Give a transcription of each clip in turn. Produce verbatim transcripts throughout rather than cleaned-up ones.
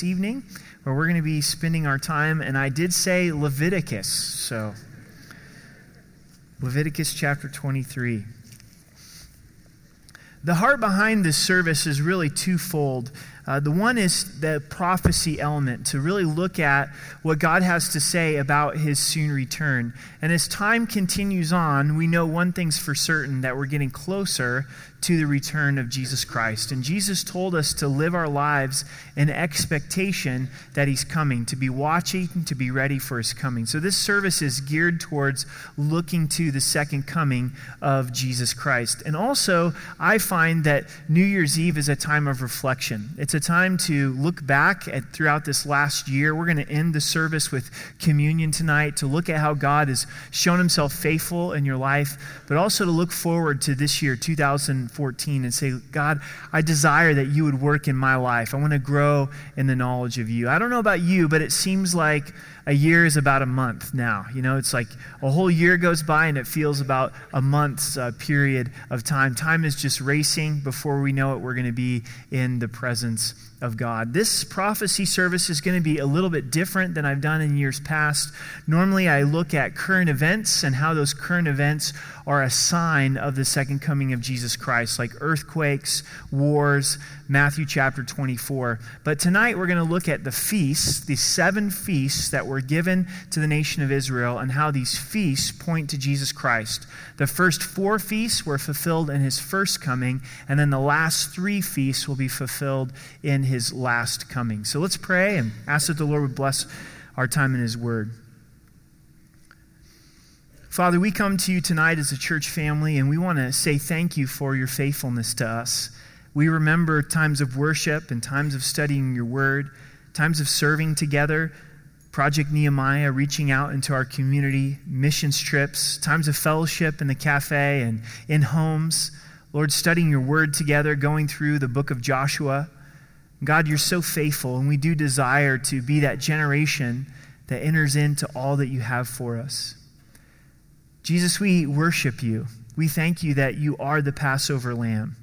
this evening, where we're going to be spending our time, and I did say Leviticus, so Leviticus chapter twenty-three. The heart behind this service is really twofold. Uh, the one is the prophecy element, to really look at what God has to say about his soon return. And as time continues on, we know one thing's for certain, that we're getting closer to the return of Jesus Christ. And Jesus told us to live our lives in expectation that he's coming, to be watching, to be ready for his coming. So this service is geared towards looking to the second coming of Jesus Christ. And also, I find that New Year's Eve is a time of reflection. It's a time to look back at throughout this last year. We're going to end the service with communion tonight, to look at how God has shown himself faithful in your life, but also to look forward to this year, two thousand fourteen, and say, God, I desire that you would work in my life. I want to grow in the knowledge of you. I don't know about you, but it seems like a year is about a month now. You know, it's like a whole year goes by and it feels about a month's uh, period of time. Time is just racing. Before we know it, we're going to be in the presence of God. This prophecy service is going to be a little bit different than I've done in years past. Normally, I look at current events and how those current events are a sign of the second coming of Jesus Christ, like earthquakes, wars, Matthew chapter twenty-four. But tonight, we're going to look at the feasts, the seven feasts that were given to the nation of Israel, and how these feasts point to Jesus Christ. The first four feasts were fulfilled in his first coming, and then the last three feasts will be fulfilled in his last coming. So let's pray and ask that the Lord would bless our time in his word. Father, we come to you tonight as a church family, and we want to say thank you for your faithfulness to us. We remember times of worship and times of studying your word, times of serving together, Project Nehemiah, reaching out into our community, missions trips, times of fellowship in the cafe and in homes. Lord, studying your word together, going through the book of Joshua. God, you're so faithful, and we do desire to be that generation that enters into all that you have for us. Jesus, we worship you. We thank you that you are the Passover lamb,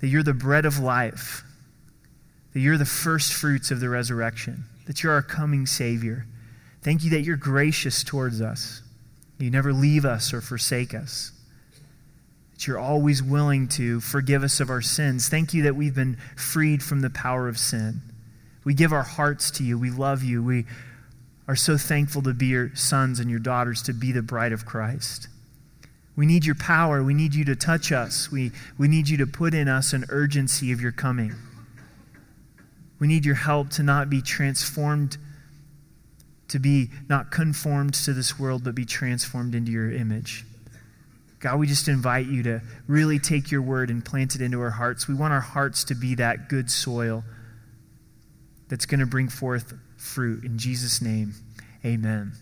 that you're the bread of life, that you're the first fruits of the resurrection, that you're our coming Savior. Thank you that you're gracious towards us. You never leave us or forsake us. That you're always willing to forgive us of our sins. Thank you that we've been freed from the power of sin. We give our hearts to you. We love you. We are so thankful to be your sons and your daughters, to be the bride of Christ. We need your power. We need you to touch us. We, we need you to put in us an urgency of your coming. We need your help to not be transformed, to be not conformed to this world, but be transformed into your image. God, we just invite you to really take your word and plant it into our hearts. We want our hearts to be that good soil that's going to bring forth fruit. In Jesus' name, amen. Amen.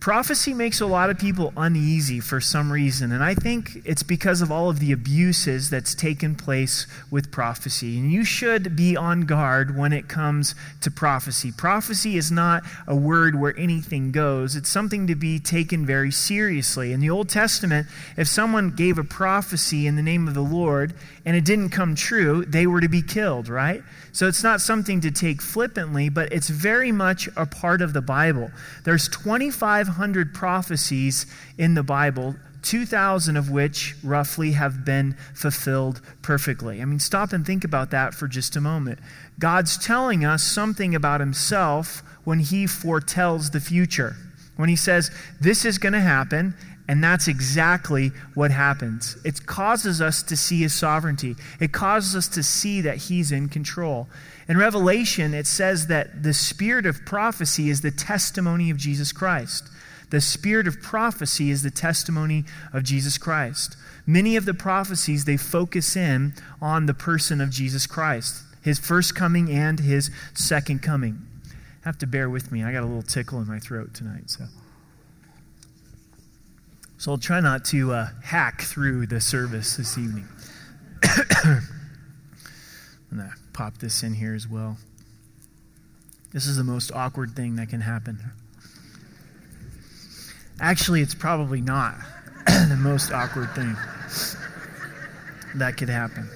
Prophecy makes a lot of people uneasy for some reason, and I think it's because of all of the abuses that's taken place with prophecy. And you should be on guard when it comes to prophecy. Prophecy is not a word where anything goes. It's something to be taken very seriously. In the Old Testament, if someone gave a prophecy in the name of the Lord and it didn't come true, they were to be killed, right? So it's not something to take flippantly, but it's very much a part of the Bible. There's twenty-five hundred prophecies in the Bible, two thousand of which roughly have been fulfilled perfectly. I mean, stop and think about that for just a moment. God's telling us something about himself when he foretells the future. When he says, this is going to happen, and that's exactly what happens. It causes us to see his sovereignty. It causes us to see that he's in control. In Revelation, it says that the spirit of prophecy is the testimony of Jesus Christ. The spirit of prophecy is the testimony of Jesus Christ. Many of the prophecies, they focus in on the person of Jesus Christ, his first coming and his second coming. Have to bear with me. I got a little tickle in my throat tonight, so... So I'll try not to uh, hack through the service this evening. I'm going to pop this in here as well. This is the most awkward thing that can happen. Actually, it's probably not the most awkward thing that could happen.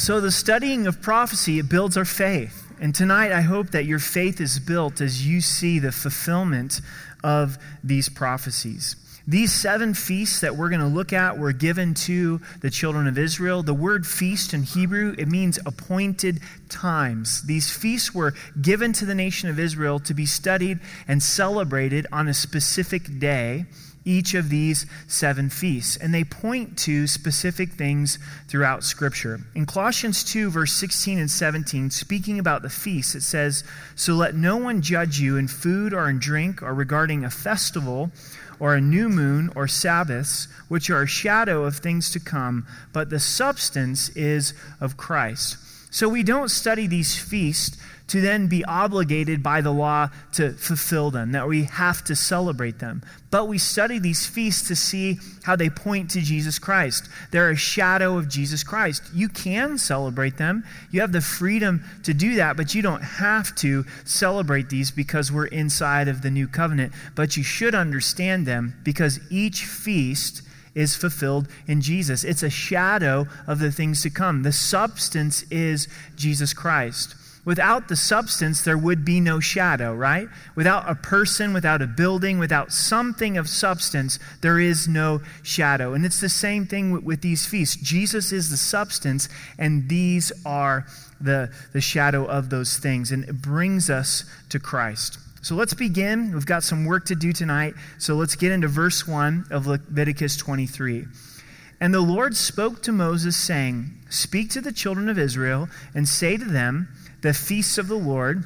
So the studying of prophecy, it builds our faith. And tonight, I hope that your faith is built as you see the fulfillment of these prophecies. These seven feasts that we're going to look at were given to the children of Israel. The word feast in Hebrew, it means appointed times. These feasts were given to the nation of Israel to be studied and celebrated on a specific day, each of these seven feasts. And they point to specific things throughout Scripture. In Colossians two, verse sixteen and seventeen, speaking about the feasts, it says, "So let no one judge you in food or in drink or regarding a festival or a new moon or Sabbaths, which are a shadow of things to come, but the substance is of Christ." So we don't study these feasts to then be obligated by the law to fulfill them, that we have to celebrate them. But we study these feasts to see how they point to Jesus Christ. They're a shadow of Jesus Christ. You can celebrate them. You have the freedom to do that, but you don't have to celebrate these because we're inside of the new covenant. But you should understand them because each feast is fulfilled in Jesus. It's a shadow of the things to come. The substance is Jesus Christ. Without the substance, there would be no shadow, right? Without a person, without a building, without something of substance, there is no shadow. And it's the same thing with, with these feasts. Jesus is the substance, and these are the, the shadow of those things. And it brings us to Christ. So let's begin. We've got some work to do tonight. So let's get into verse one of Leviticus twenty-three. "And the Lord spoke to Moses, saying, 'Speak to the children of Israel, and say to them, the feasts of the Lord,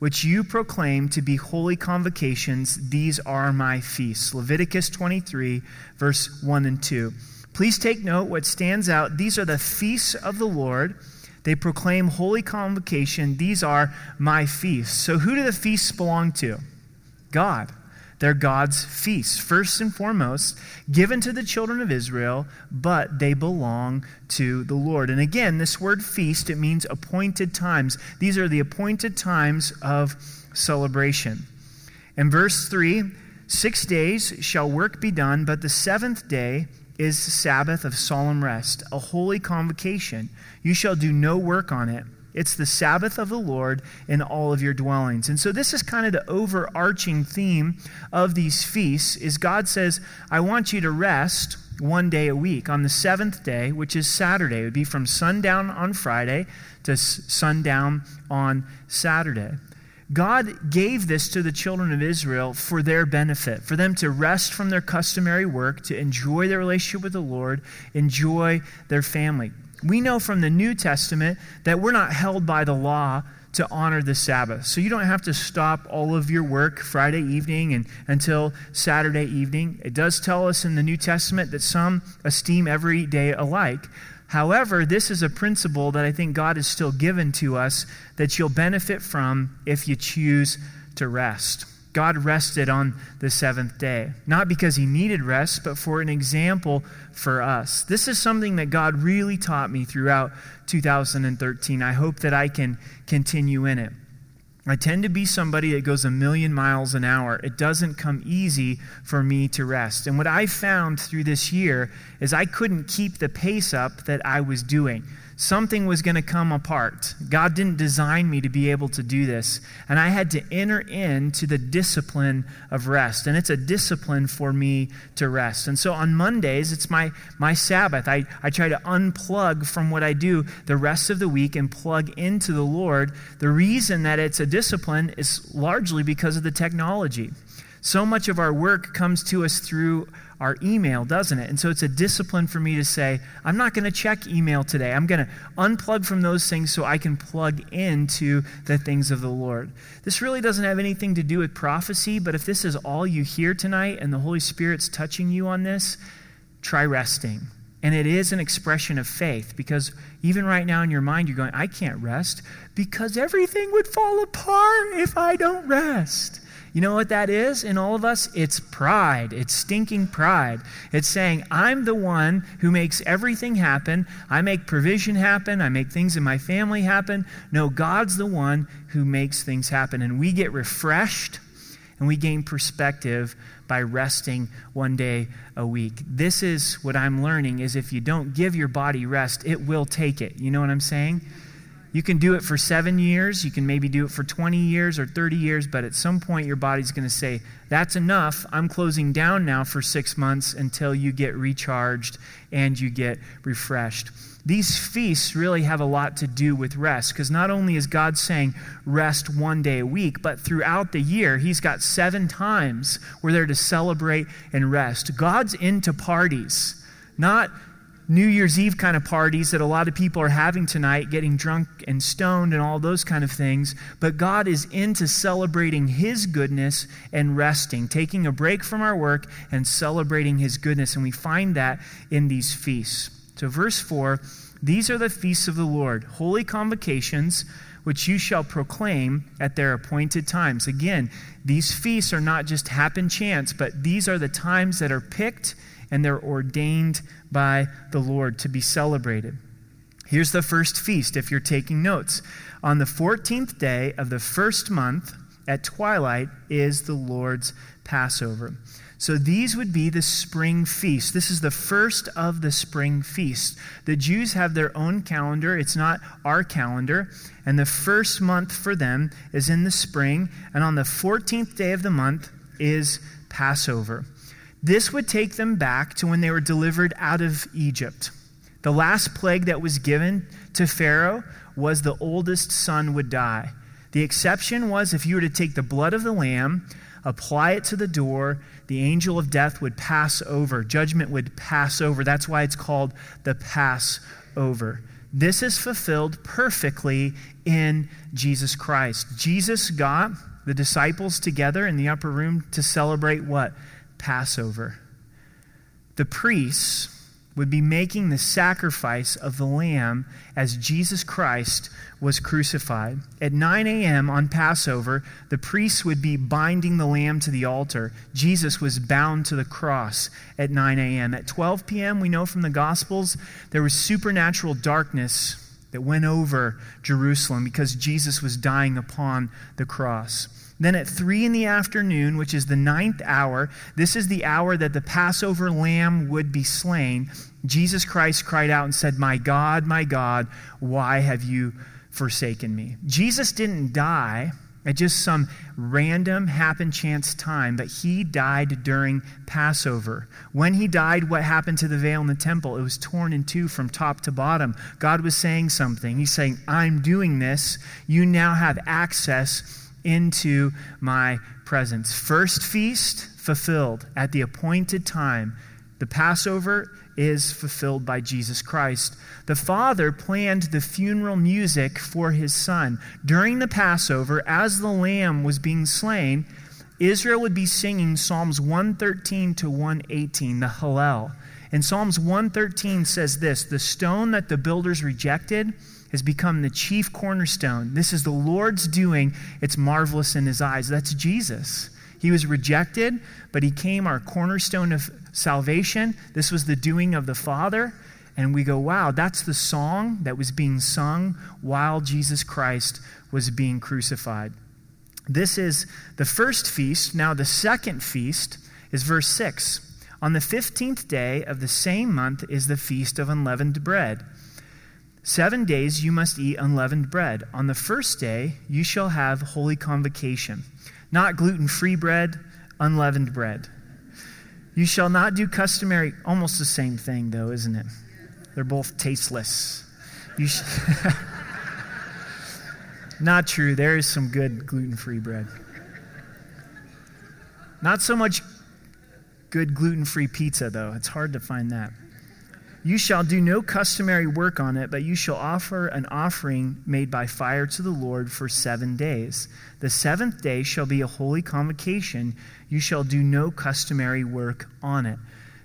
which you proclaim to be holy convocations, these are my feasts.'" Leviticus twenty-three, verse one and two. "Please take note what stands out. These are the feasts of the Lord. They proclaim holy convocation. These are my feasts." So who do the feasts belong to? God. They're God's feasts, first and foremost, given to the children of Israel, but they belong to the Lord. And again, this word feast, it means appointed times. These are the appointed times of celebration. In verse three, "Six days shall work be done, but the seventh day is the Sabbath of solemn rest, a holy convocation. You shall do no work on it. It's the Sabbath of the Lord in all of your dwellings." And so this is kind of the overarching theme of these feasts, is God says, I want you to rest one day a week on the seventh day, which is Saturday. It would be from sundown on Friday to sundown on Saturday. God gave this to the children of Israel for their benefit, for them to rest from their customary work, to enjoy their relationship with the Lord, enjoy their family. We know from the New Testament that we're not held by the law to honor the Sabbath. So you don't have to stop all of your work Friday evening and until Saturday evening. It does tell us in the New Testament that some esteem every day alike. However, this is a principle that I think God has still given to us that you'll benefit from if you choose to rest. God rested on the seventh day, not because he needed rest, but for an example for us. This is something that God really taught me throughout two thousand thirteen. I hope that I can continue in it. I tend to be somebody that goes a million miles an hour. It doesn't come easy for me to rest. And what I found through this year is I couldn't keep the pace up that I was doing. Something was going to come apart. God didn't design me to be able to do this. And I had to enter into the discipline of rest. And it's a discipline for me to rest. And so on Mondays, it's my, my Sabbath. I, I try to unplug from what I do the rest of the week and plug into the Lord. The reason that it's a discipline is largely because of the technology. So much of our work comes to us through our email, doesn't it? And so it's a discipline for me to say, I'm not going to check email today. I'm going to unplug from those things so I can plug into the things of the Lord. This really doesn't have anything to do with prophecy, but if this is all you hear tonight and the Holy Spirit's touching you on this, try resting. And it is an expression of faith, because even right now in your mind, you're going, I can't rest because everything would fall apart if I don't rest. You know what that is in all of us? It's pride. It's stinking pride. It's saying, I'm the one who makes everything happen. I make provision happen. I make things in my family happen. No, God's the one who makes things happen. And we get refreshed and we gain perspective by resting one day a week. This is what I'm learning, is if you don't give your body rest, it will take it. You know what I'm saying? You can do it for seven years. You can maybe do it for twenty years or thirty years, but at some point your body's going to say, that's enough. I'm closing down now for six months until you get recharged and you get refreshed. These feasts really have a lot to do with rest, because not only is God saying rest one day a week, but throughout the year, he's got seven times where they're to celebrate and rest. God's into parties, not New Year's Eve kind of parties that a lot of people are having tonight, getting drunk and stoned and all those kind of things. But God is into celebrating his goodness and resting, taking a break from our work and celebrating his goodness. And we find that in these feasts. So verse four, these are the feasts of the Lord, holy convocations, which you shall proclaim at their appointed times. Again, these feasts are not just happen chance, but these are the times that are picked and they're ordained by the Lord to be celebrated. Here's the first feast, if you're taking notes. On the fourteenth day of the first month at twilight is the Lord's Passover. So these would be the spring feast. This is the first of the spring feast. The Jews have their own calendar. It's not our calendar. And the first month for them is in the spring. And on the fourteenth day of the month is Passover. This would take them back to when they were delivered out of Egypt. The last plague that was given to Pharaoh was the oldest son would die. The exception was if you were to take the blood of the lamb, apply it to the door, the angel of death would pass over. Judgment would pass over. That's why it's called the Passover. This is fulfilled perfectly in Jesus Christ. Jesus got the disciples together in the upper room to celebrate what? Passover. The priests would be making the sacrifice of the lamb as Jesus Christ was crucified. At nine a.m. on Passover, the priests would be binding the lamb to the altar. Jesus was bound to the cross at nine a.m. At twelve p.m., we know from the Gospels, there was supernatural darkness that went over Jerusalem because Jesus was dying upon the cross. Then at three in the afternoon, which is the ninth hour, this is the hour that the Passover lamb would be slain. Jesus Christ cried out and said, "My God, my God, why have you forsaken me?" Jesus didn't die at just some random happen chance time, but he died during Passover. When he died, what happened to the veil in the temple? It was torn in two from top to bottom. God was saying something. He's saying, "I'm doing this. You now have access into my presence." First feast fulfilled at the appointed time. The Passover is fulfilled by Jesus Christ. The Father planned the funeral music for his Son. During the Passover, as the lamb was being slain, Israel would be singing Psalms one thirteen to one eighteen, the Hallel. And Psalms one thirteen says this, "The stone that the builders rejected has become the chief cornerstone. This is the Lord's doing. It's marvelous in his eyes." That's Jesus. He was rejected, but he came our cornerstone of salvation. This was the doing of the Father. And we go, wow, that's the song that was being sung while Jesus Christ was being crucified. This is the first feast. Now the second feast is verse six. On the fifteenth day of the same month is the feast of unleavened bread. Seven days you must eat unleavened bread. On the first day you shall have holy convocation. Not gluten-free bread, unleavened bread. You shall not do customary, almost the same thing though, isn't it? They're both tasteless. You sh- Not true, there is some good gluten-free bread. Not so much good gluten-free pizza though, it's hard to find that. You shall do no customary work on it, but you shall offer an offering made by fire to the Lord for seven days. The seventh day shall be a holy convocation. You shall do no customary work on it.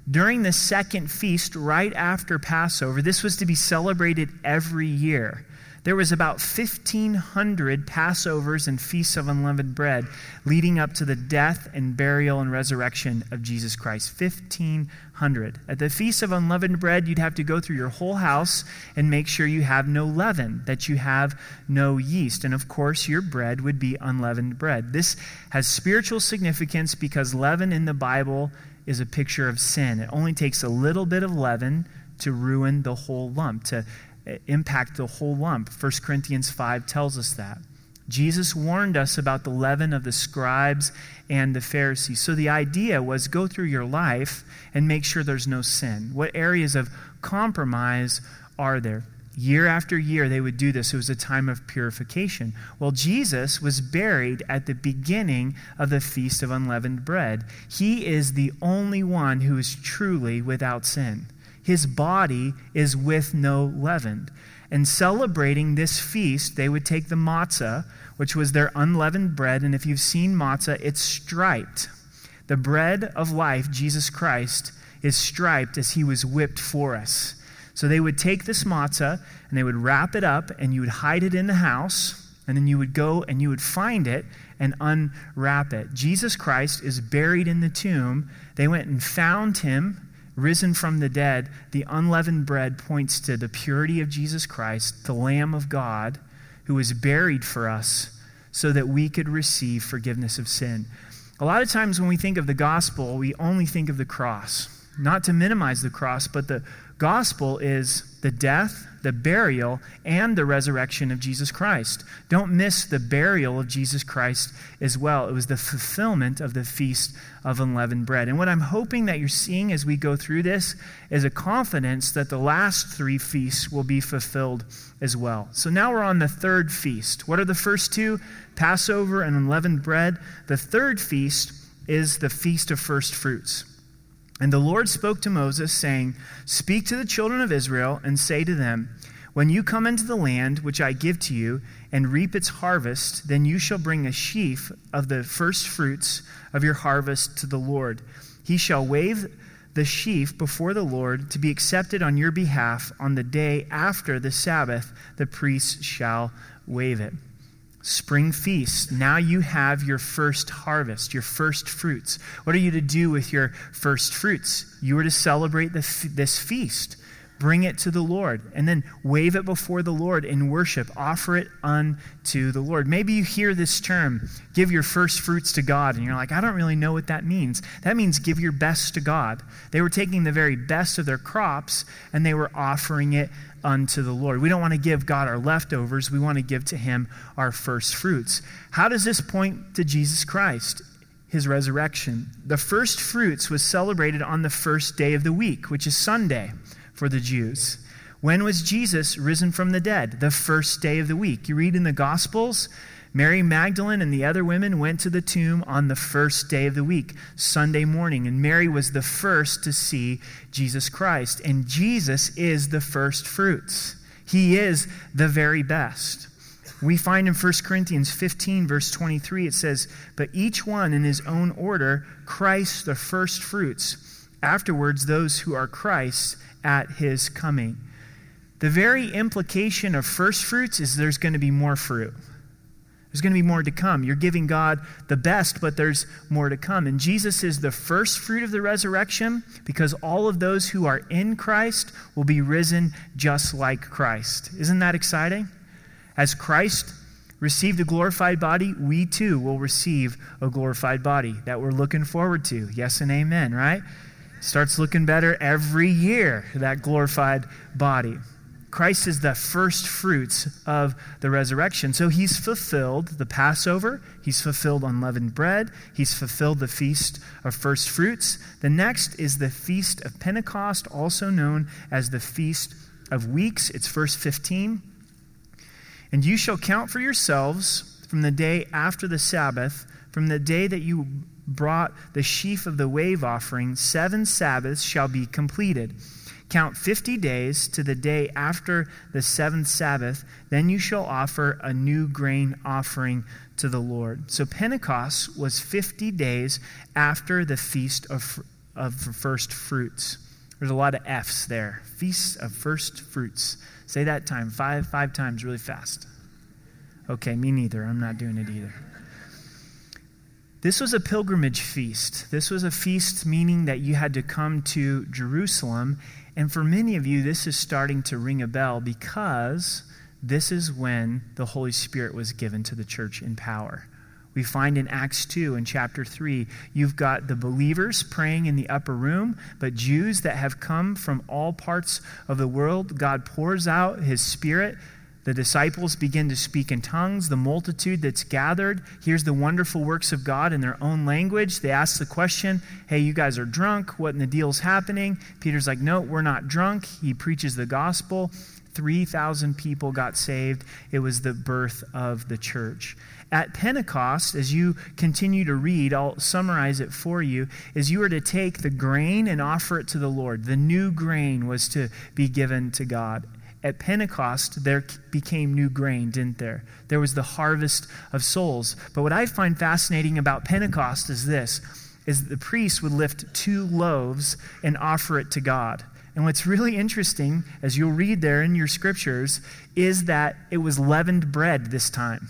During the second feast, right after Passover, this was to be celebrated every year. There was about fifteen hundred Passovers and Feasts of Unleavened Bread leading up to the death and burial and resurrection of Jesus Christ. fifteen hundred. At the Feast of Unleavened Bread, you'd have to go through your whole house and make sure you have no leaven, that you have no yeast. And of course, your bread would be unleavened bread. This has spiritual significance because leaven in the Bible is a picture of sin. It only takes a little bit of leaven to ruin the whole lump, to impact the whole lump. First Corinthians five tells us that. Jesus warned us about the leaven of the scribes and the Pharisees. So the idea was go through your life and make sure there's no sin. What areas of compromise are there? Year after year, they would do this. It was a time of purification. Well, Jesus was buried at the beginning of the Feast of Unleavened Bread. He is the only one who is truly without sin. His body is with no leaven. And celebrating this feast, they would take the matzah, which was their unleavened bread. And if you've seen matzah, it's striped. The bread of life, Jesus Christ, is striped as he was whipped for us. So they would take this matzah and they would wrap it up and you would hide it in the house. And then you would go and you would find it and unwrap it. Jesus Christ is buried in the tomb. They went and found him, risen from the dead. The unleavened bread points to the purity of Jesus Christ, the Lamb of God, who was buried for us so that we could receive forgiveness of sin. A lot of times when we think of the gospel, we only think of the cross. Not to minimize the cross, but the gospel is the death, the burial, and the resurrection of Jesus Christ. Don't miss the burial of Jesus Christ as well. It was the fulfillment of the Feast of Unleavened Bread. And what I'm hoping that you're seeing as we go through this is a confidence that the last three feasts will be fulfilled as well. So now we're on the third feast. What are the first two? Passover and unleavened bread. The third feast is the Feast of First Fruits. And the Lord spoke to Moses, saying, "Speak to the children of Israel and say to them, when you come into the land which I give to you and reap its harvest, then you shall bring a sheaf of the first fruits of your harvest to the Lord. He shall wave the sheaf before the Lord to be accepted on your behalf on the day after the Sabbath. The priests shall wave it." Spring feast. Now you have your first harvest, your first fruits. What are you to do with your first fruits? You are to celebrate the, this feast. Bring it to the Lord and then wave it before the Lord in worship. Offer it unto the Lord. Maybe you hear this term, give your first fruits to God, and you're like, I don't really know what that means. That means give your best to God. They were taking the very best of their crops and they were offering it unto the Lord. We don't want to give God our leftovers. We want to give to him our first fruits. How does this point to Jesus Christ? His resurrection. The first fruits was celebrated on the first day of the week, which is Sunday for the Jews. When was Jesus risen from the dead? The first day of the week. You read in the Gospels, Mary Magdalene and the other women went to the tomb on the first day of the week, Sunday morning, and Mary was the first to see Jesus Christ, and Jesus is the first fruits. He is the very best. We find in First Corinthians fifteen, verse twenty-three, it says, "But each one in his own order, Christ the first fruits, afterwards those who are Christ's at his coming." The very implication of first fruits is there's going to be more fruit. There's going to be more to come. You're giving God the best, but there's more to come. And Jesus is the first fruit of the resurrection because all of those who are in Christ will be risen just like Christ. Isn't that exciting? As Christ received a glorified body, we too will receive a glorified body that we're looking forward to. Yes and amen, right? Starts looking better every year, that glorified body. Christ is the first fruits of the resurrection. So he's fulfilled the Passover. He's fulfilled unleavened bread. He's fulfilled the Feast of First Fruits. The next is the Feast of Pentecost, also known as the Feast of Weeks. It's verse fifteen. "And you shall count for yourselves from the day after the Sabbath, from the day that you brought the sheaf of the wave offering, seven Sabbaths shall be completed. Count fifty days to the day after the seventh Sabbath, then you shall offer a new grain offering to the Lord." So Pentecost was fifty days after the Feast of, of First Fruits. There's a lot of F's there. Feasts of first fruits. Say that time five, five times really fast. Okay, me neither. I'm not doing it either. This was a pilgrimage feast. This was a feast meaning that you had to come to Jerusalem. And for many of you, this is starting to ring a bell because this is when the Holy Spirit was given to the church in power. We find in Acts two in chapter three, you've got the believers praying in the upper room, but Jews that have come from all parts of the world. God pours out his Spirit. The disciples begin to speak in tongues. The multitude that's gathered hears the wonderful works of God in their own language. They ask the question, hey, you guys are drunk. What in the deal's happening? Peter's like, no, we're not drunk. He preaches the gospel. three thousand people got saved. It was the birth of the church. At Pentecost, as you continue to read, I'll summarize it for you, is you were to take the grain and offer it to the Lord. The new grain was to be given to God. At Pentecost, there became new grain, didn't there? There was the harvest of souls. But what I find fascinating about Pentecost is this, is that the priest would lift two loaves and offer it to God. And what's really interesting, as you'll read there in your scriptures, is that it was leavened bread this time.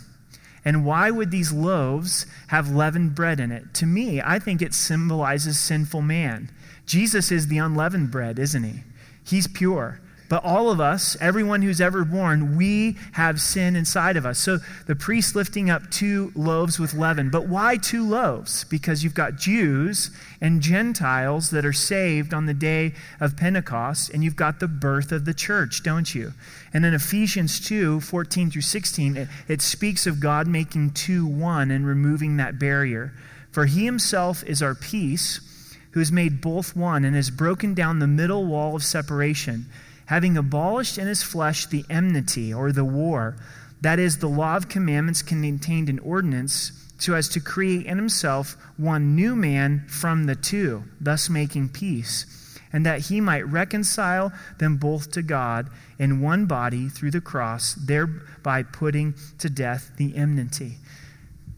And why would these loaves have leavened bread in it? To me, I think it symbolizes sinful man. Jesus is the unleavened bread, isn't he? He's pure. But all of us, everyone who's ever born, we have sin inside of us. So the priest lifting up two loaves with leaven. But why two loaves? Because you've got Jews and Gentiles that are saved on the day of Pentecost, and you've got the birth of the church, don't you? And in Ephesians two, fourteen through sixteen, it, it speaks of God making two one and removing that barrier. For he himself is our peace, who has made both one and has broken down the middle wall of separation, having abolished in his flesh the enmity, or the war, that is, the law of commandments contained in ordinance, so as to create in himself one new man from the two, thus making peace, and that he might reconcile them both to God in one body through the cross, thereby putting to death the enmity.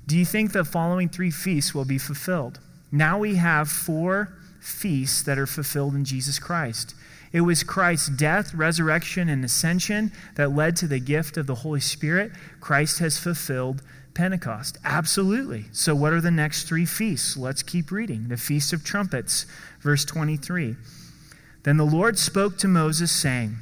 Do you think the following three feasts will be fulfilled? Now we have four feasts that are fulfilled in Jesus Christ. It was Christ's death, resurrection, and ascension that led to the gift of the Holy Spirit. Christ has fulfilled Pentecost. Absolutely. So what are the next three feasts? Let's keep reading. The Feast of Trumpets, verse twenty-three. Then the Lord spoke to Moses, saying,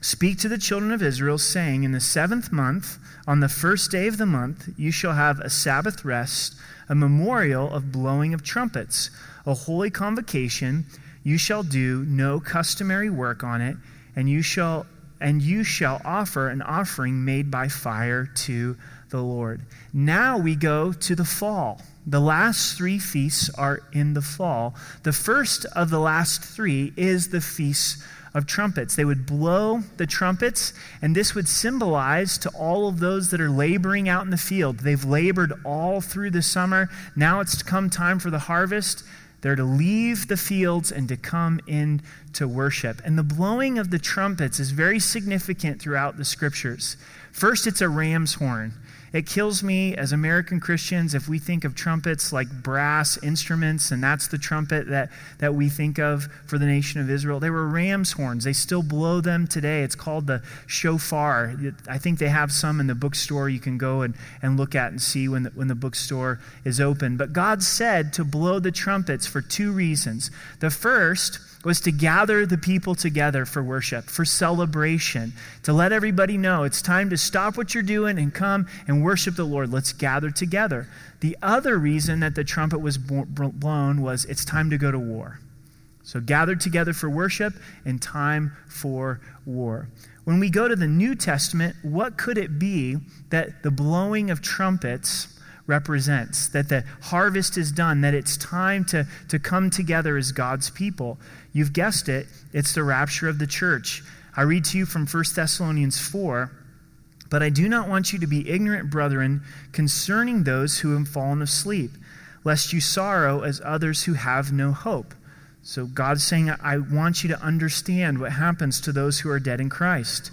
"Speak to the children of Israel, saying, in the seventh month, on the first day of the month, you shall have a Sabbath rest, a memorial of blowing of trumpets, a holy convocation. You shall do no customary work on it, and you shall and you shall offer an offering made by fire to the Lord." Now we go to the fall. The last three feasts are in the fall. The first of the last three is the Feast of Trumpets. They would blow the trumpets, and this would symbolize to all of those that are laboring out in the field. They've labored all through the summer. Now it's come time for the harvest. They're to leave the fields and to come in to worship. And the blowing of the trumpets is very significant throughout the scriptures. First, it's a ram's horn. It kills me as American Christians if we think of trumpets like brass instruments, and that's the trumpet that, that we think of for the nation of Israel. They were ram's horns. They still blow them today. It's called the shofar. I think they have some in the bookstore you can go and, and look at and see when the, when the bookstore is open. But God said to blow the trumpets for two reasons. The first was to gather the people together for worship, for celebration, to let everybody know it's time to stop what you're doing and come and worship the Lord. Let's gather together. The other reason that the trumpet was blown was it's time to go to war. So gathered together for worship and time for war. When we go to the New Testament, what could it be that the blowing of trumpets represents, that the harvest is done, that it's time to, to come together as God's people? You've guessed it, it's the rapture of the church. I read to you from First Thessalonians four, "But I do not want you to be ignorant, brethren, concerning those who have fallen asleep, lest you sorrow as others who have no hope." So God's saying, I want you to understand what happens to those who are dead in Christ.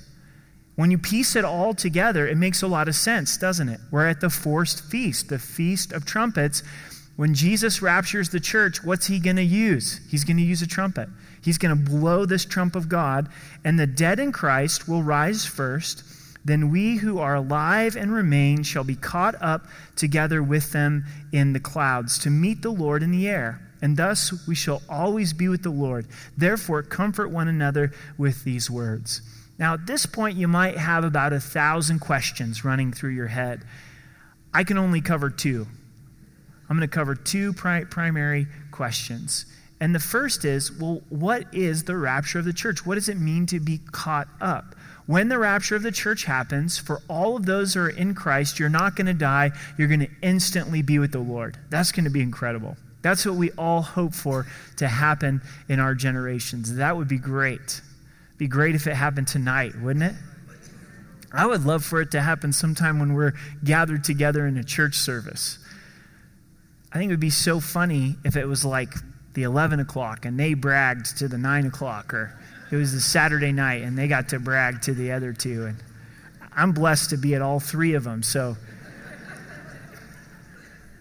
When you piece it all together, it makes a lot of sense, doesn't it? We're at the forced feast, the Feast of Trumpets. When Jesus raptures the church, what's he going to use? He's going to use a trumpet. He's going to blow this trump of God, and the dead in Christ will rise first. Then we who are alive and remain shall be caught up together with them in the clouds to meet the Lord in the air. And thus we shall always be with the Lord. Therefore, comfort one another with these words. Now, at this point, you might have about a thousand questions running through your head. I can only cover two. I'm going to cover two pri- primary questions. And the first is, well, what is the rapture of the church? What does it mean to be caught up? When the rapture of the church happens, for all of those who are in Christ, you're not going to die. You're going to instantly be with the Lord. That's going to be incredible. That's what we all hope for to happen in our generations. That would be great. Be great if it happened tonight, wouldn't it? I would love for it to happen sometime when we're gathered together in a church service. I think it would be so funny if it was like the eleven o'clock and they bragged to the nine o'clock, or it was the Saturday night, and they got to brag to the other two. And I'm blessed to be at all three of them. So,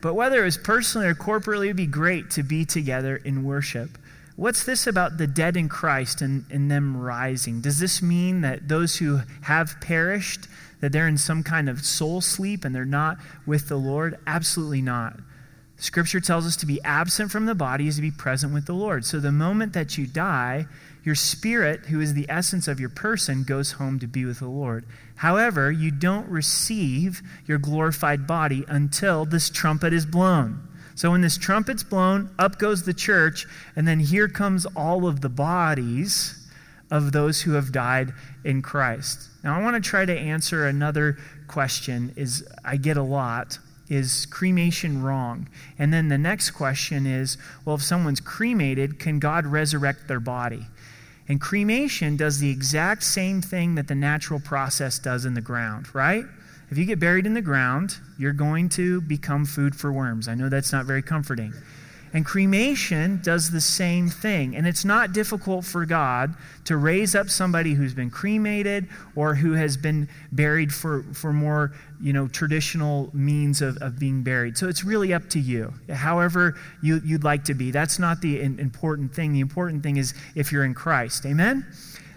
but whether it was personally or corporately, it would be great to be together in worship. What's this about the dead in Christ and, and them rising? Does this mean that those who have perished, that they're in some kind of soul sleep and they're not with the Lord? Absolutely not. Scripture tells us to be absent from the body is to be present with the Lord. So the moment that you die, your spirit, who is the essence of your person, goes home to be with the Lord. However, you don't receive your glorified body until this trumpet is blown. So when this trumpet's blown, up goes the church, and then here comes all of the bodies of those who have died in Christ. Now I want to try to answer another question is I get a lot. Is cremation wrong? And then the next question is, well, if someone's cremated, can God resurrect their body? And cremation does the exact same thing that the natural process does in the ground, right? If you get buried in the ground, you're going to become food for worms. I know that's not very comforting. And cremation does the same thing. And it's not difficult for God to raise up somebody who's been cremated or who has been buried for, for more, you know, traditional means of, of being buried. So it's really up to you, however you, you'd like to be. That's not the important thing. The important thing is if you're in Christ. Amen?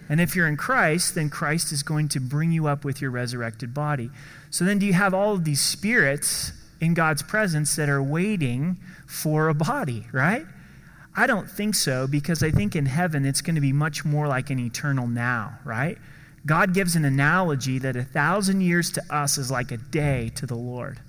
And if you're in Christ, then Christ is going to bring you up with your resurrected body. So then do you have all of these spirits in God's presence that are waiting for a body, right? I don't think so, because I think in heaven it's going to be much more like an eternal now, right? God gives an analogy that a thousand years to us is like a day to the Lord.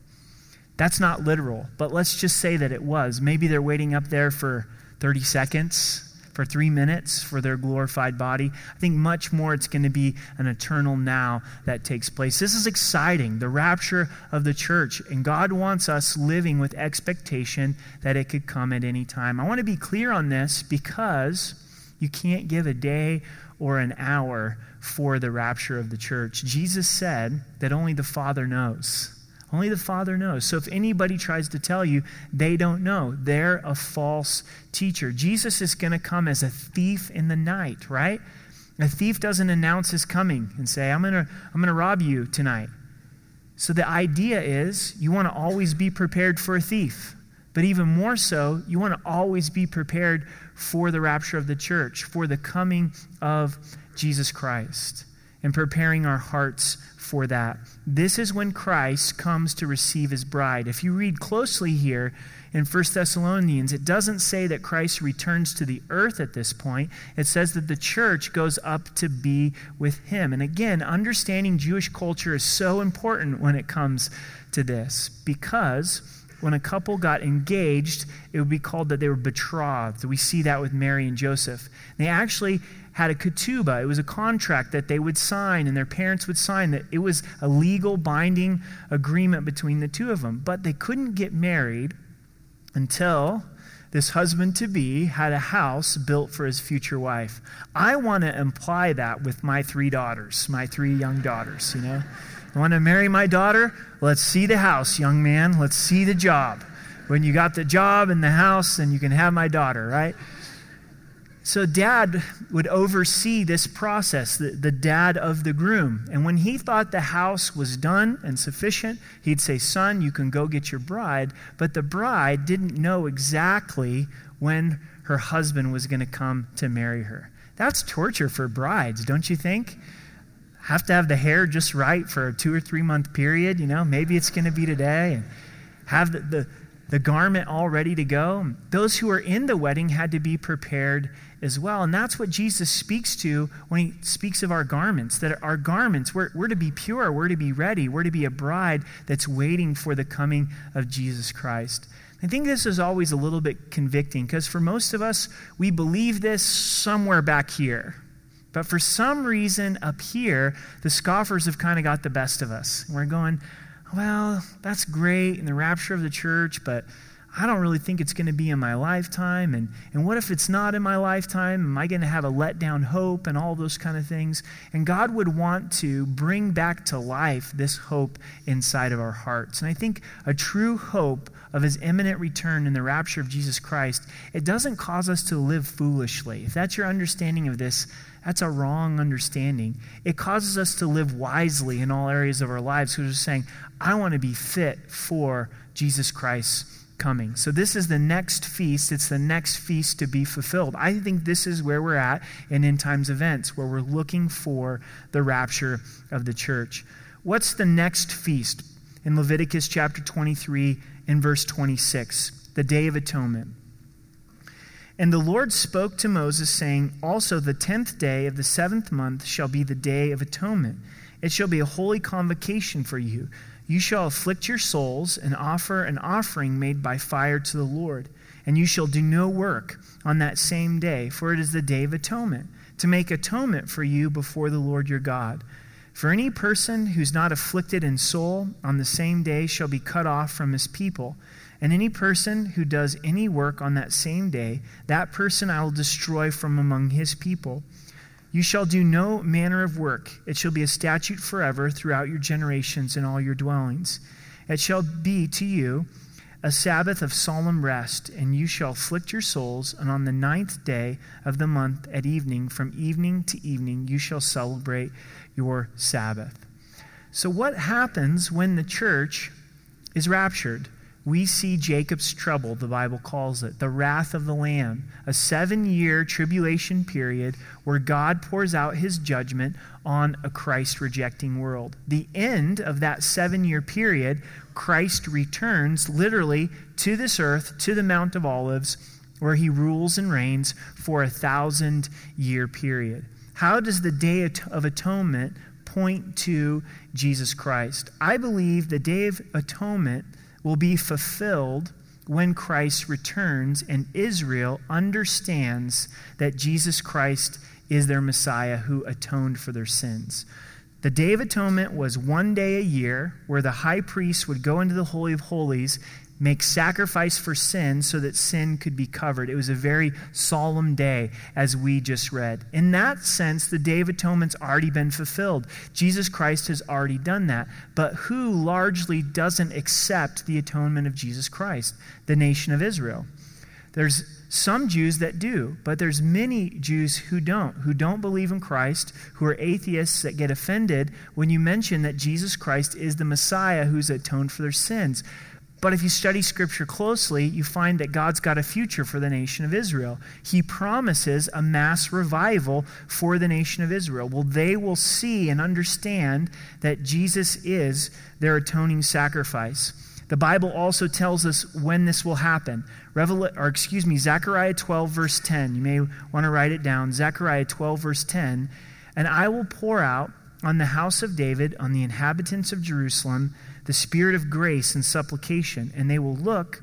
That's not literal, but let's just say that it was. Maybe they're waiting up there for thirty seconds, for three minutes for their glorified body. I think much more it's going to be an eternal now that takes place. This is exciting, the rapture of the church, and God wants us living with expectation that it could come at any time. I want to be clear on this because you can't give a day or an hour for the rapture of the church. Jesus said that only the Father knows. Only the Father knows. So if anybody tries to tell you, they don't know. They're a false teacher. Jesus is going to come as a thief in the night, right? A thief doesn't announce his coming and say, I'm going to I'm going to rob you tonight. So the idea is you want to always be prepared for a thief. But even more so, you want to always be prepared for the rapture of the church, for the coming of Jesus Christ, and preparing our hearts for that. This is when Christ comes to receive his bride. If you read closely here in First Thessalonians, it doesn't say that Christ returns to the earth at this point. It says that the church goes up to be with him. And again, understanding Jewish culture is so important when it comes to this, because when a couple got engaged, it would be called that they were betrothed. We see that with Mary and Joseph. They actually had a ketubah. It was a contract that they would sign and their parents would sign, that it was a legal binding agreement between the two of them. But they couldn't get married until this husband-to-be had a house built for his future wife. I want to imply that with my three daughters, my three young daughters, you know. You want to marry my daughter? Let's see the house, young man. Let's see the job. When you got the job and the house, then you can have my daughter, right? So dad would oversee this process, the, the dad of the groom. And when he thought the house was done and sufficient, he'd say, son, you can go get your bride. But the bride didn't know exactly when her husband was going to come to marry her. That's torture for brides, don't you think? Have to have the hair just right for a two or three month period. You know, maybe it's going to be today. And have the, the, the garment all ready to go. Those who were in the wedding had to be prepared as well. And that's what Jesus speaks to when he speaks of our garments, that our garments, we're, we're to be pure, we're to be ready, we're to be a bride that's waiting for the coming of Jesus Christ. I think this is always a little bit convicting because for most of us, we believe this somewhere back here. But for some reason up here, the scoffers have kind of got the best of us. And we're going, well, that's great in the rapture of the church, but I don't really think it's going to be in my lifetime. And, and what if it's not in my lifetime? Am I going to have a letdown hope and all those kind of things? And God would want to bring back to life this hope inside of our hearts. And I think a true hope of his imminent return in the rapture of Jesus Christ, it doesn't cause us to live foolishly. If that's your understanding of this, that's a wrong understanding. It causes us to live wisely in all areas of our lives. We're just saying, I want to be fit for Jesus Christ's coming. So this is the next feast. It's the next feast to be fulfilled. I think this is where we're at in end times events, where we're looking for the rapture of the church. What's the next feast? In Leviticus chapter twenty-three and verse twenty-six, the Day of Atonement. And the Lord spoke to Moses, saying, also the tenth day of the seventh month shall be the Day of Atonement. It shall be a holy convocation for you. You shall afflict your souls and offer an offering made by fire to the Lord. And you shall do no work on that same day, for it is the Day of Atonement, to make atonement for you before the Lord your God. For any person who's not afflicted in soul on the same day shall be cut off from his people. And any person who does any work on that same day, that person I will destroy from among his people. You shall do no manner of work. It shall be a statute forever throughout your generations in all your dwellings. It shall be to you a Sabbath of solemn rest, and you shall afflict your souls, and on the ninth day of the month at evening, from evening to evening, you shall celebrate your Sabbath. So what happens when the church is raptured? We see Jacob's trouble, the Bible calls it, the wrath of the Lamb, a seven-year tribulation period where God pours out his judgment on a Christ-rejecting world. The end of that seven-year period, Christ returns literally to this earth, to the Mount of Olives, where he rules and reigns for a thousand-year period. How does the Day of Atonement point to Jesus Christ? I believe the Day of Atonement will be fulfilled when Christ returns and Israel understands that Jesus Christ is their Messiah who atoned for their sins. The Day of Atonement was one day a year where the high priest would go into the Holy of Holies, make sacrifice for sin so that sin could be covered. It was a very solemn day, as we just read. In that sense, the Day of Atonement's already been fulfilled. Jesus Christ has already done that. But who largely doesn't accept the atonement of Jesus Christ? The nation of Israel. There's some Jews that do, but there's many Jews who don't, who don't believe in Christ, who are atheists that get offended when you mention that Jesus Christ is the Messiah who's atoned for their sins. But if you study Scripture closely, you find that God's got a future for the nation of Israel. He promises a mass revival for the nation of Israel. Well, they will see and understand that Jesus is their atoning sacrifice. The Bible also tells us when this will happen. Revel- or excuse me, Zechariah twelve, verse ten. You may want to write it down. Zechariah twelve, verse ten. And I will pour out on the house of David, on the inhabitants of Jerusalem, the spirit of grace and supplication, and they will look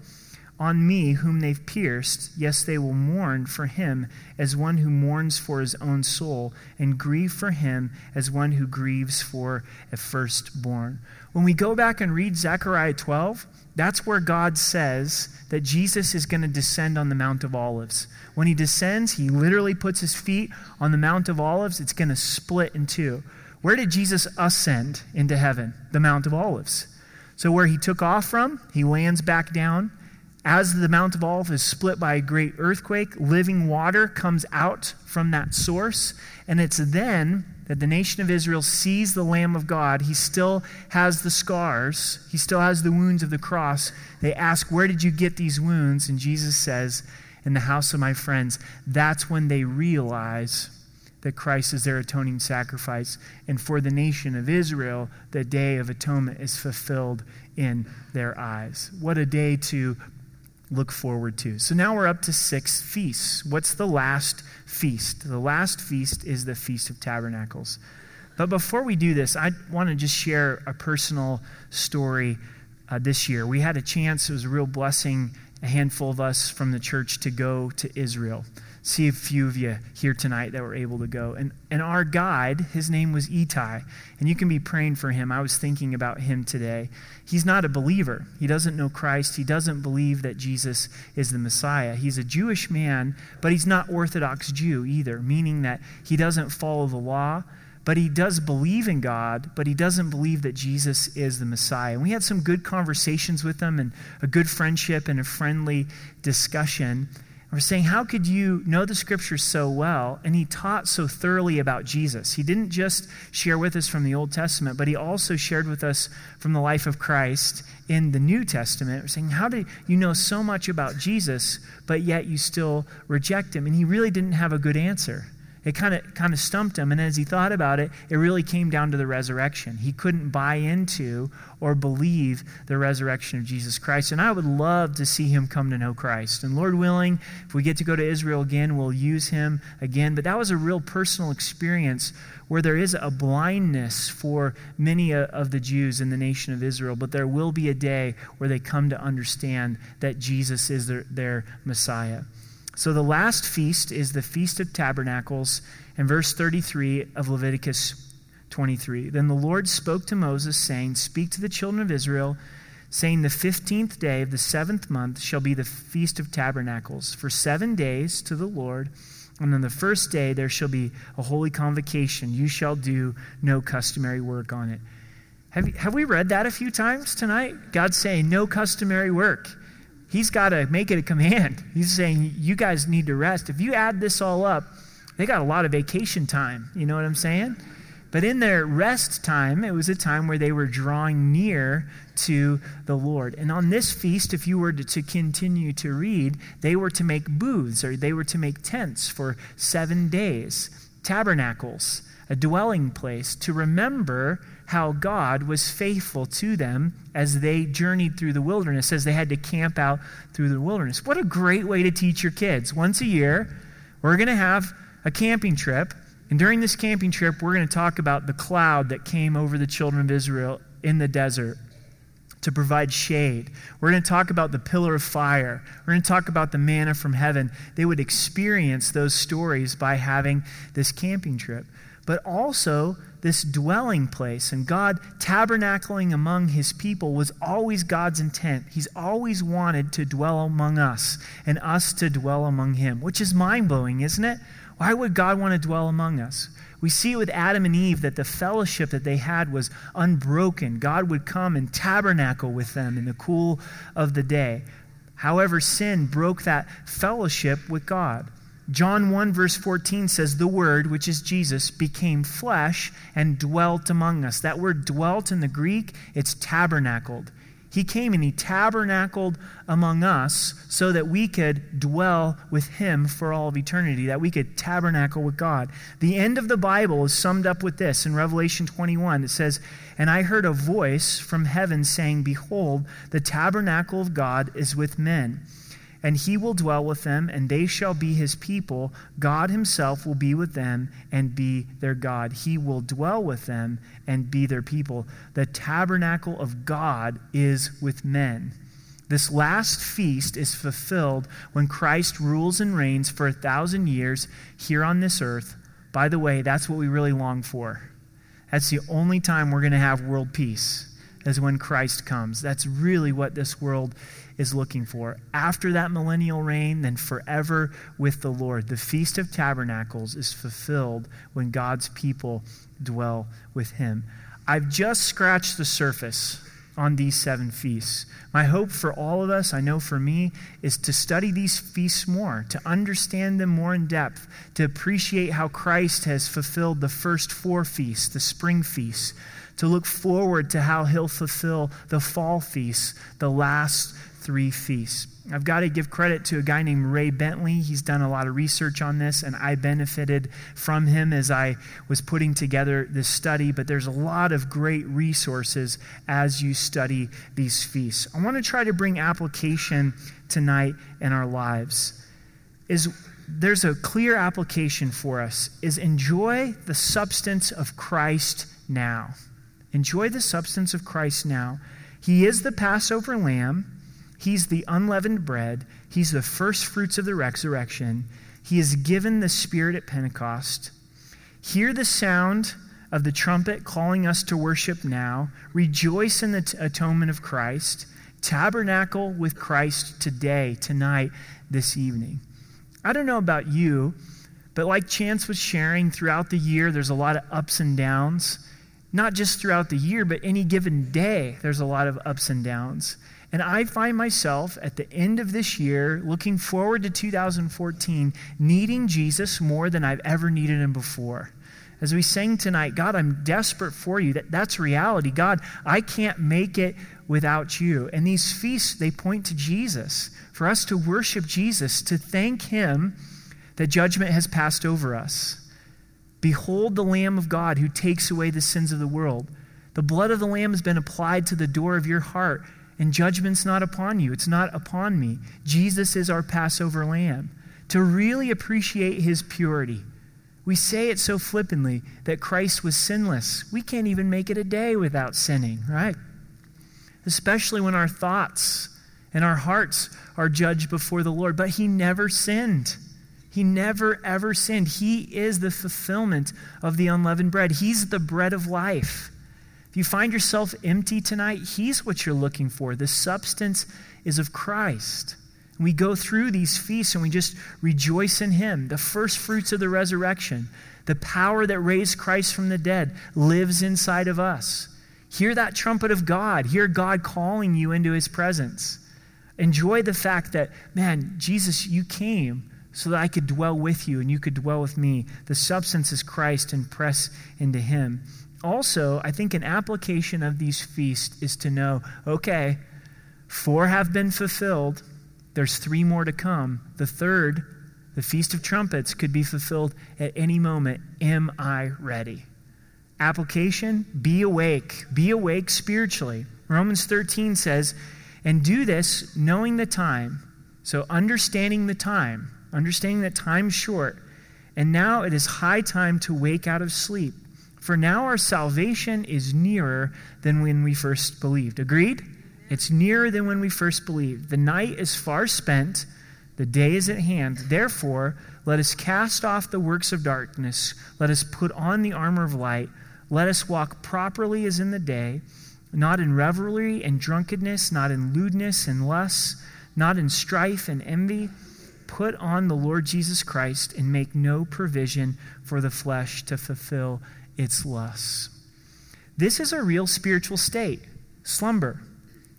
on me whom they've pierced. Yes, they will mourn for him as one who mourns for his own soul, and grieve for him as one who grieves for a firstborn." When we go back and read Zechariah twelve, that's where God says that Jesus is going to descend on the Mount of Olives. When he descends, he literally puts his feet on the Mount of Olives. It's going to split in two. Where did Jesus ascend into heaven? The Mount of Olives. So where he took off from, he lands back down. As the Mount of Olives is split by a great earthquake, living water comes out from that source, and it's then that the nation of Israel sees the Lamb of God. He still has the scars. He still has the wounds of the cross. They ask, "Where did you get these wounds?" And Jesus says, "In the house of my friends." That's when they realize that Christ is their atoning sacrifice. And for the nation of Israel, the Day of Atonement is fulfilled in their eyes. What a day to look forward to. So now we're up to six feasts. What's the last feast? The last feast is the Feast of Tabernacles. But before we do this, I want to just share a personal story uh, this year. We had a chance, it was a real blessing, a handful of us from the church to go to Israel. See a few of you here tonight that were able to go. And and our guide, his name was Etai, and you can be praying for him. I was thinking about him today. He's not a believer. He doesn't know Christ. He doesn't believe that Jesus is the Messiah. He's a Jewish man, but he's not Orthodox Jew either, meaning that he doesn't follow the law, but he does believe in God, but he doesn't believe that Jesus is the Messiah. And we had some good conversations with him and a good friendship and a friendly discussion. We're saying, how could you know the scriptures so well? And he taught so thoroughly about Jesus. He didn't just share with us from the Old Testament, but he also shared with us from the life of Christ in the New Testament. We're saying, how do you know so much about Jesus, but yet you still reject him? And he really didn't have a good answer. It kind of kind of stumped him, and as he thought about it, it really came down to the resurrection. He couldn't buy into or believe the resurrection of Jesus Christ, and I would love to see him come to know Christ. And Lord willing, if we get to go to Israel again, we'll use him again. But that was a real personal experience where there is a blindness for many of the Jews in the nation of Israel, but there will be a day where they come to understand that Jesus is their, their Messiah. So the last feast is the Feast of Tabernacles, in verse thirty-three of Leviticus twenty-three. Then the Lord spoke to Moses, saying, "Speak to the children of Israel, saying, the fifteenth day of the seventh month shall be the Feast of Tabernacles, for seven days to the Lord. And on the first day there shall be a holy convocation. You shall do no customary work on it." Have, you, have we read that a few times tonight? God's saying, no customary work. He's got to make it a command. He's saying, you guys need to rest. If you add this all up, they got a lot of vacation time. You know what I'm saying? But in their rest time, it was a time where they were drawing near to the Lord. And on this feast, if you were to, to continue to read, they were to make booths, or they were to make tents for seven days, tabernacles, a dwelling place to remember how God was faithful to them as they journeyed through the wilderness, as they had to camp out through the wilderness. What a great way to teach your kids. Once a year, we're going to have a camping trip, and during this camping trip, we're going to talk about the cloud that came over the children of Israel in the desert to provide shade. We're going to talk about the pillar of fire. We're going to talk about the manna from heaven. They would experience those stories by having this camping trip. But also this dwelling place, and God tabernacling among his people was always God's intent. He's always wanted to dwell among us and us to dwell among him, which is mind-blowing, isn't it? Why would God want to dwell among us? We see with Adam and Eve that the fellowship that they had was unbroken. God would come and tabernacle with them in the cool of the day. However, sin broke that fellowship with God. John one verse fourteen says, "The Word, which is Jesus, became flesh and dwelt among us." That word dwelt in the Greek, it's tabernacled. He came and he tabernacled among us so that we could dwell with him for all of eternity, that we could tabernacle with God. The end of the Bible is summed up with this in Revelation twenty-one. It says, "And I heard a voice from heaven saying, Behold, the tabernacle of God is with men. And he will dwell with them, and they shall be his people. God himself will be with them and be their God. He will dwell with them and be their people." The tabernacle of God is with men. This last feast is fulfilled when Christ rules and reigns for a thousand years here on this earth. By the way, that's what we really long for. That's the only time we're going to have world peace, is when Christ comes. That's really what this world is looking for. After that millennial reign, then forever with the Lord. The Feast of Tabernacles is fulfilled when God's people dwell with him. I've just scratched the surface on these seven feasts. My hope for all of us, I know for me, is to study these feasts more, to understand them more in depth, to appreciate how Christ has fulfilled the first four feasts, the spring feasts, to look forward to how he'll fulfill the fall feasts, the last three feasts. I've got to give credit to a guy named Ray Bentley. He's done a lot of research on this, and I benefited from him as I was putting together this study, but there's a lot of great resources as you study these feasts. I want to try to bring application tonight in our lives. Is there's a clear application for us, is enjoy the substance of Christ now. Enjoy the substance of Christ now. He is the Passover lamb. He's the unleavened bread. He's the first fruits of the resurrection. He is given the Spirit at Pentecost. Hear the sound of the trumpet calling us to worship now. Rejoice in the t- atonement of Christ. Tabernacle with Christ today, tonight, this evening. I don't know about you, but like Chance was sharing, throughout the year, there's a lot of ups and downs. Not just throughout the year, but any given day, there's a lot of ups and downs. And I find myself at the end of this year, looking forward to two thousand fourteen, needing Jesus more than I've ever needed him before. As we sang tonight, God, I'm desperate for you. That, that's reality. God, I can't make it without you. And these feasts, they point to Jesus. For us to worship Jesus, to thank him that judgment has passed over us. Behold the Lamb of God who takes away the sins of the world. The blood of the Lamb has been applied to the door of your heart. And judgment's not upon you. It's not upon me. Jesus is our Passover lamb. To really appreciate his purity. We say it so flippantly that Christ was sinless. We can't even make it a day without sinning, right? Especially when our thoughts and our hearts are judged before the Lord. But he never sinned. He never, ever sinned. He is the fulfillment of the unleavened bread. He's the bread of life. If you find yourself empty tonight, he's what you're looking for. The substance is of Christ. And we go through these feasts and we just rejoice in him. The first fruits of the resurrection, the power that raised Christ from the dead lives inside of us. Hear that trumpet of God. Hear God calling you into his presence. Enjoy the fact that, man, Jesus, you came so that I could dwell with you and you could dwell with me. The substance is Christ, and press into him. Also, I think an application of these feasts is to know, okay, four have been fulfilled. There's three more to come. The third, the Feast of Trumpets, could be fulfilled at any moment. Am I ready? Application, be awake. Be awake spiritually. Romans thirteen says, and do this knowing the time. So understanding the time, understanding that time's short. And now it is high time to wake out of sleep. For now our salvation is nearer than when we first believed. Agreed? It's nearer than when we first believed. The night is far spent, the day is at hand. Therefore, let us cast off the works of darkness. Let us put on the armor of light. Let us walk properly as in the day, not in revelry and drunkenness, not in lewdness and lust, not in strife and envy. Put on the Lord Jesus Christ and make no provision for the flesh to fulfill its lusts. This is a real spiritual state. Slumber.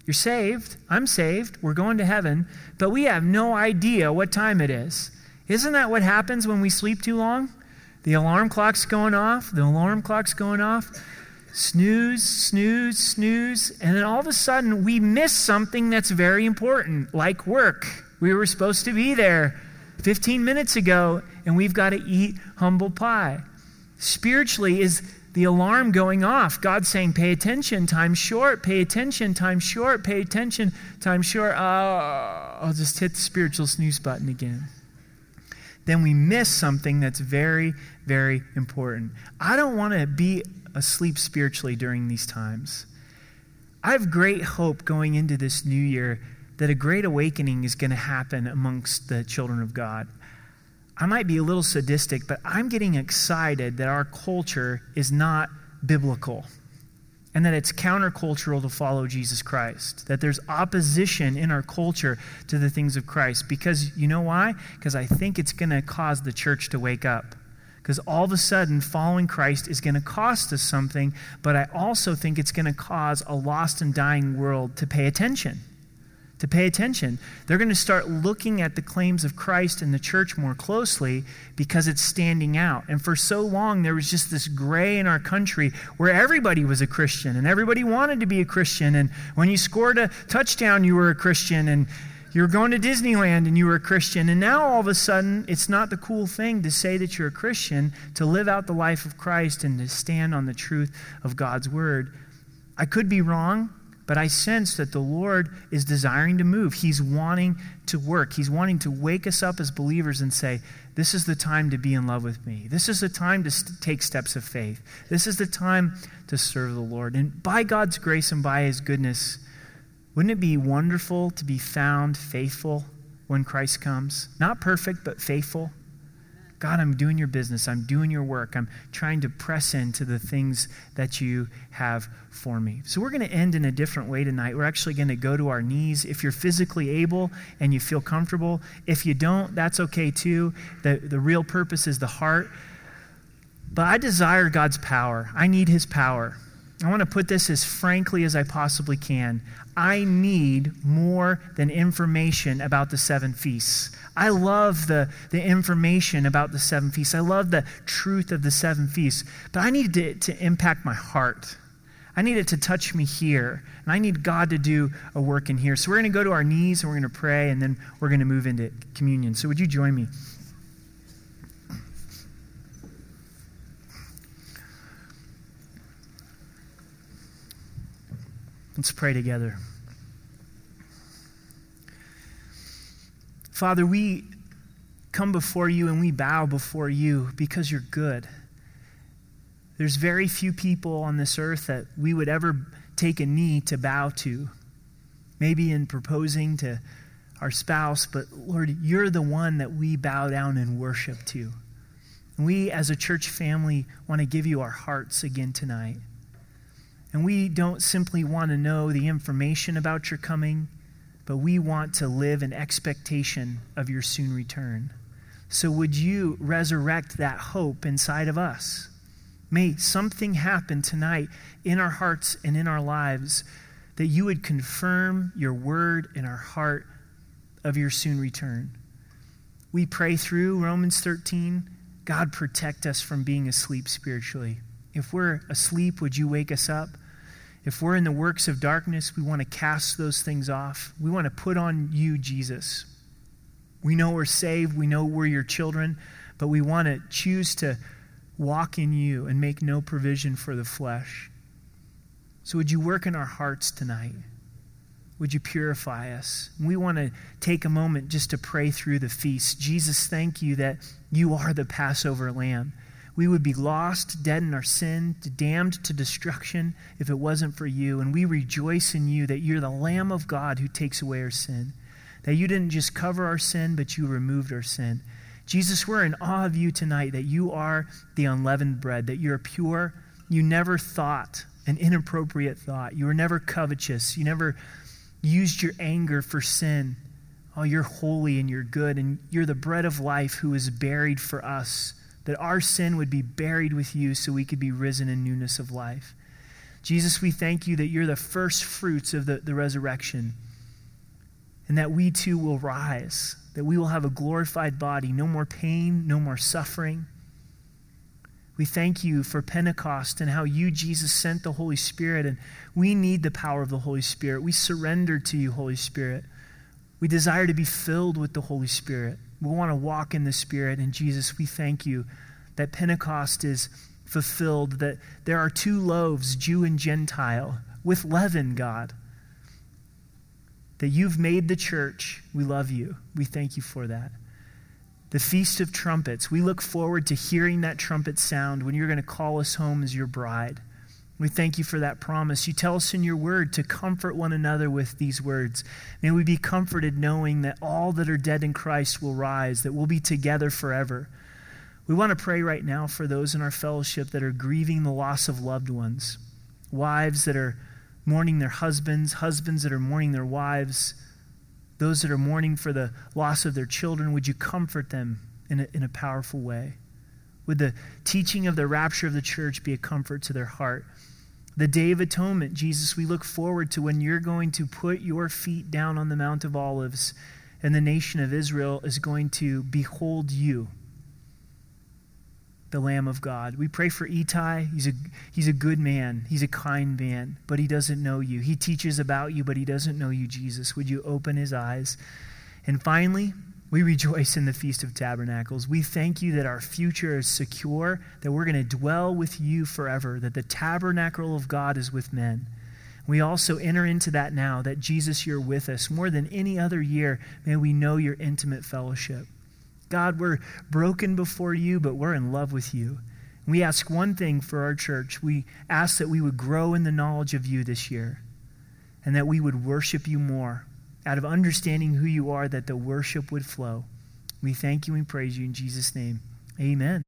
You're saved. I'm saved. We're going to heaven, but we have no idea what time it is. Isn't that what happens when we sleep too long? The alarm clock's going off. The alarm clock's going off. Snooze, snooze, snooze. And then all of a sudden we miss something that's very important, like work. We were supposed to be there fifteen minutes ago, and we've got to eat humble pie. Spiritually, is the alarm going off? God's saying, pay attention, time's short, pay attention, time's short, pay attention, time's short. Oh, I'll just hit the spiritual snooze button again. Then we miss something that's very, very important. I don't want to be asleep spiritually during these times. I have great hope going into this new year that a great awakening is going to happen amongst the children of God. I might be a little sadistic, but I'm getting excited that our culture is not biblical and that it's countercultural to follow Jesus Christ, that there's opposition in our culture to the things of Christ. Because you know why? Because I think it's going to cause the church to wake up. Because all of a sudden, following Christ is going to cost us something, but I also think it's going to cause a lost and dying world to pay attention. To pay attention. They're going to start looking at the claims of Christ and the church more closely because it's standing out. And for so long, there was just this gray in our country where everybody was a Christian and everybody wanted to be a Christian. And when you scored a touchdown, you were a Christian. And you were going to Disneyland and you were a Christian, and now all of a sudden, it's not the cool thing to say that you're a Christian, to live out the life of Christ and to stand on the truth of God's word. I could be wrong, but I sense that the Lord is desiring to move. He's wanting to work. He's wanting to wake us up as believers and say, this is the time to be in love with me. This is the time to st- take steps of faith. This is the time to serve the Lord. And by God's grace and by his goodness, wouldn't it be wonderful to be found faithful when Christ comes? Not perfect, but faithful. God, I'm doing your business. I'm doing your work. I'm trying to press into the things that you have for me. So we're going to end in a different way tonight. We're actually going to go to our knees. If you're physically able and you feel comfortable, if you don't, that's okay too. The, the real purpose is the heart. But I desire God's power. I need his power. I want to put this as frankly as I possibly can. I need more than information about the seven feasts. I love the, the information about the seven feasts. I love the truth of the seven feasts. But I need it to, to impact my heart. I need it to touch me here. And I need God to do a work in here. So we're going to go to our knees and we're going to pray, and then we're going to move into communion. So would you join me? Let's pray together. Father, we come before you and we bow before you because you're good. There's very few people on this earth that we would ever take a knee to bow to, maybe in proposing to our spouse, but Lord, you're the one that we bow down and worship to. And we as a church family want to give you our hearts again tonight. And we don't simply want to know the information about your coming, but we want to live in expectation of your soon return. So would you resurrect that hope inside of us? May something happen tonight in our hearts and in our lives that you would confirm your word in our heart of your soon return. We pray through Romans thirteen, God, protect us from being asleep spiritually. If we're asleep, would you wake us up? If we're in the works of darkness, we want to cast those things off. We want to put on you, Jesus. We know we're saved. We know we're your children, but we want to choose to walk in you and make no provision for the flesh. So would you work in our hearts tonight? Would you purify us? We want to take a moment just to pray through the feast. Jesus, thank you that you are the Passover lamb. We would be lost, dead in our sin, damned to destruction if it wasn't for you. And we rejoice in you that you're the Lamb of God who takes away our sin, that you didn't just cover our sin, but you removed our sin. Jesus, we're in awe of you tonight, that you are the unleavened bread, that you're pure. You never thought an inappropriate thought. You were never covetous. You never used your anger for sin. Oh, you're holy and you're good, and you're the bread of life who is buried for us, that our sin would be buried with you so we could be risen in newness of life. Jesus, we thank you that you're the first fruits of the, the resurrection, and that we too will rise, that we will have a glorified body, no more pain, no more suffering. We thank you for Pentecost and how you, Jesus, sent the Holy Spirit, and we need the power of the Holy Spirit. We surrender to you, Holy Spirit. We desire to be filled with the Holy Spirit. We want to walk in the Spirit. And Jesus, we thank you that Pentecost is fulfilled, that there are two loaves, Jew and Gentile, with leaven, God, that you've made the church. We love you. We thank you for that. The Feast of Trumpets. We look forward to hearing that trumpet sound when you're going to call us home as your bride. We thank you for that promise. You tell us in your word to comfort one another with these words. May we be comforted knowing that all that are dead in Christ will rise, that we'll be together forever. We want to pray right now for those in our fellowship that are grieving the loss of loved ones, wives that are mourning their husbands, husbands that are mourning their wives, those that are mourning for the loss of their children. Would you comfort them in a, in a powerful way? Would the teaching of the rapture of the church be a comfort to their heart? The Day of Atonement, Jesus, we look forward to when you're going to put your feet down on the Mount of Olives and the nation of Israel is going to behold you, the Lamb of God. We pray for Etai. He's a, he's a good man. He's a kind man, but he doesn't know you. He teaches about you, but he doesn't know you, Jesus. Would you open his eyes? And finally, we rejoice in the Feast of Tabernacles. We thank you that our future is secure, that we're going to dwell with you forever, that the tabernacle of God is with men. We also enter into that now, that Jesus, you're with us. More than any other year, may we know your intimate fellowship. God, we're broken before you, but we're in love with you. We ask one thing for our church. We ask that we would grow in the knowledge of you this year and that we would worship you more. Out of understanding who you are, that the worship would flow. We thank you and praise you in Jesus' name. Amen.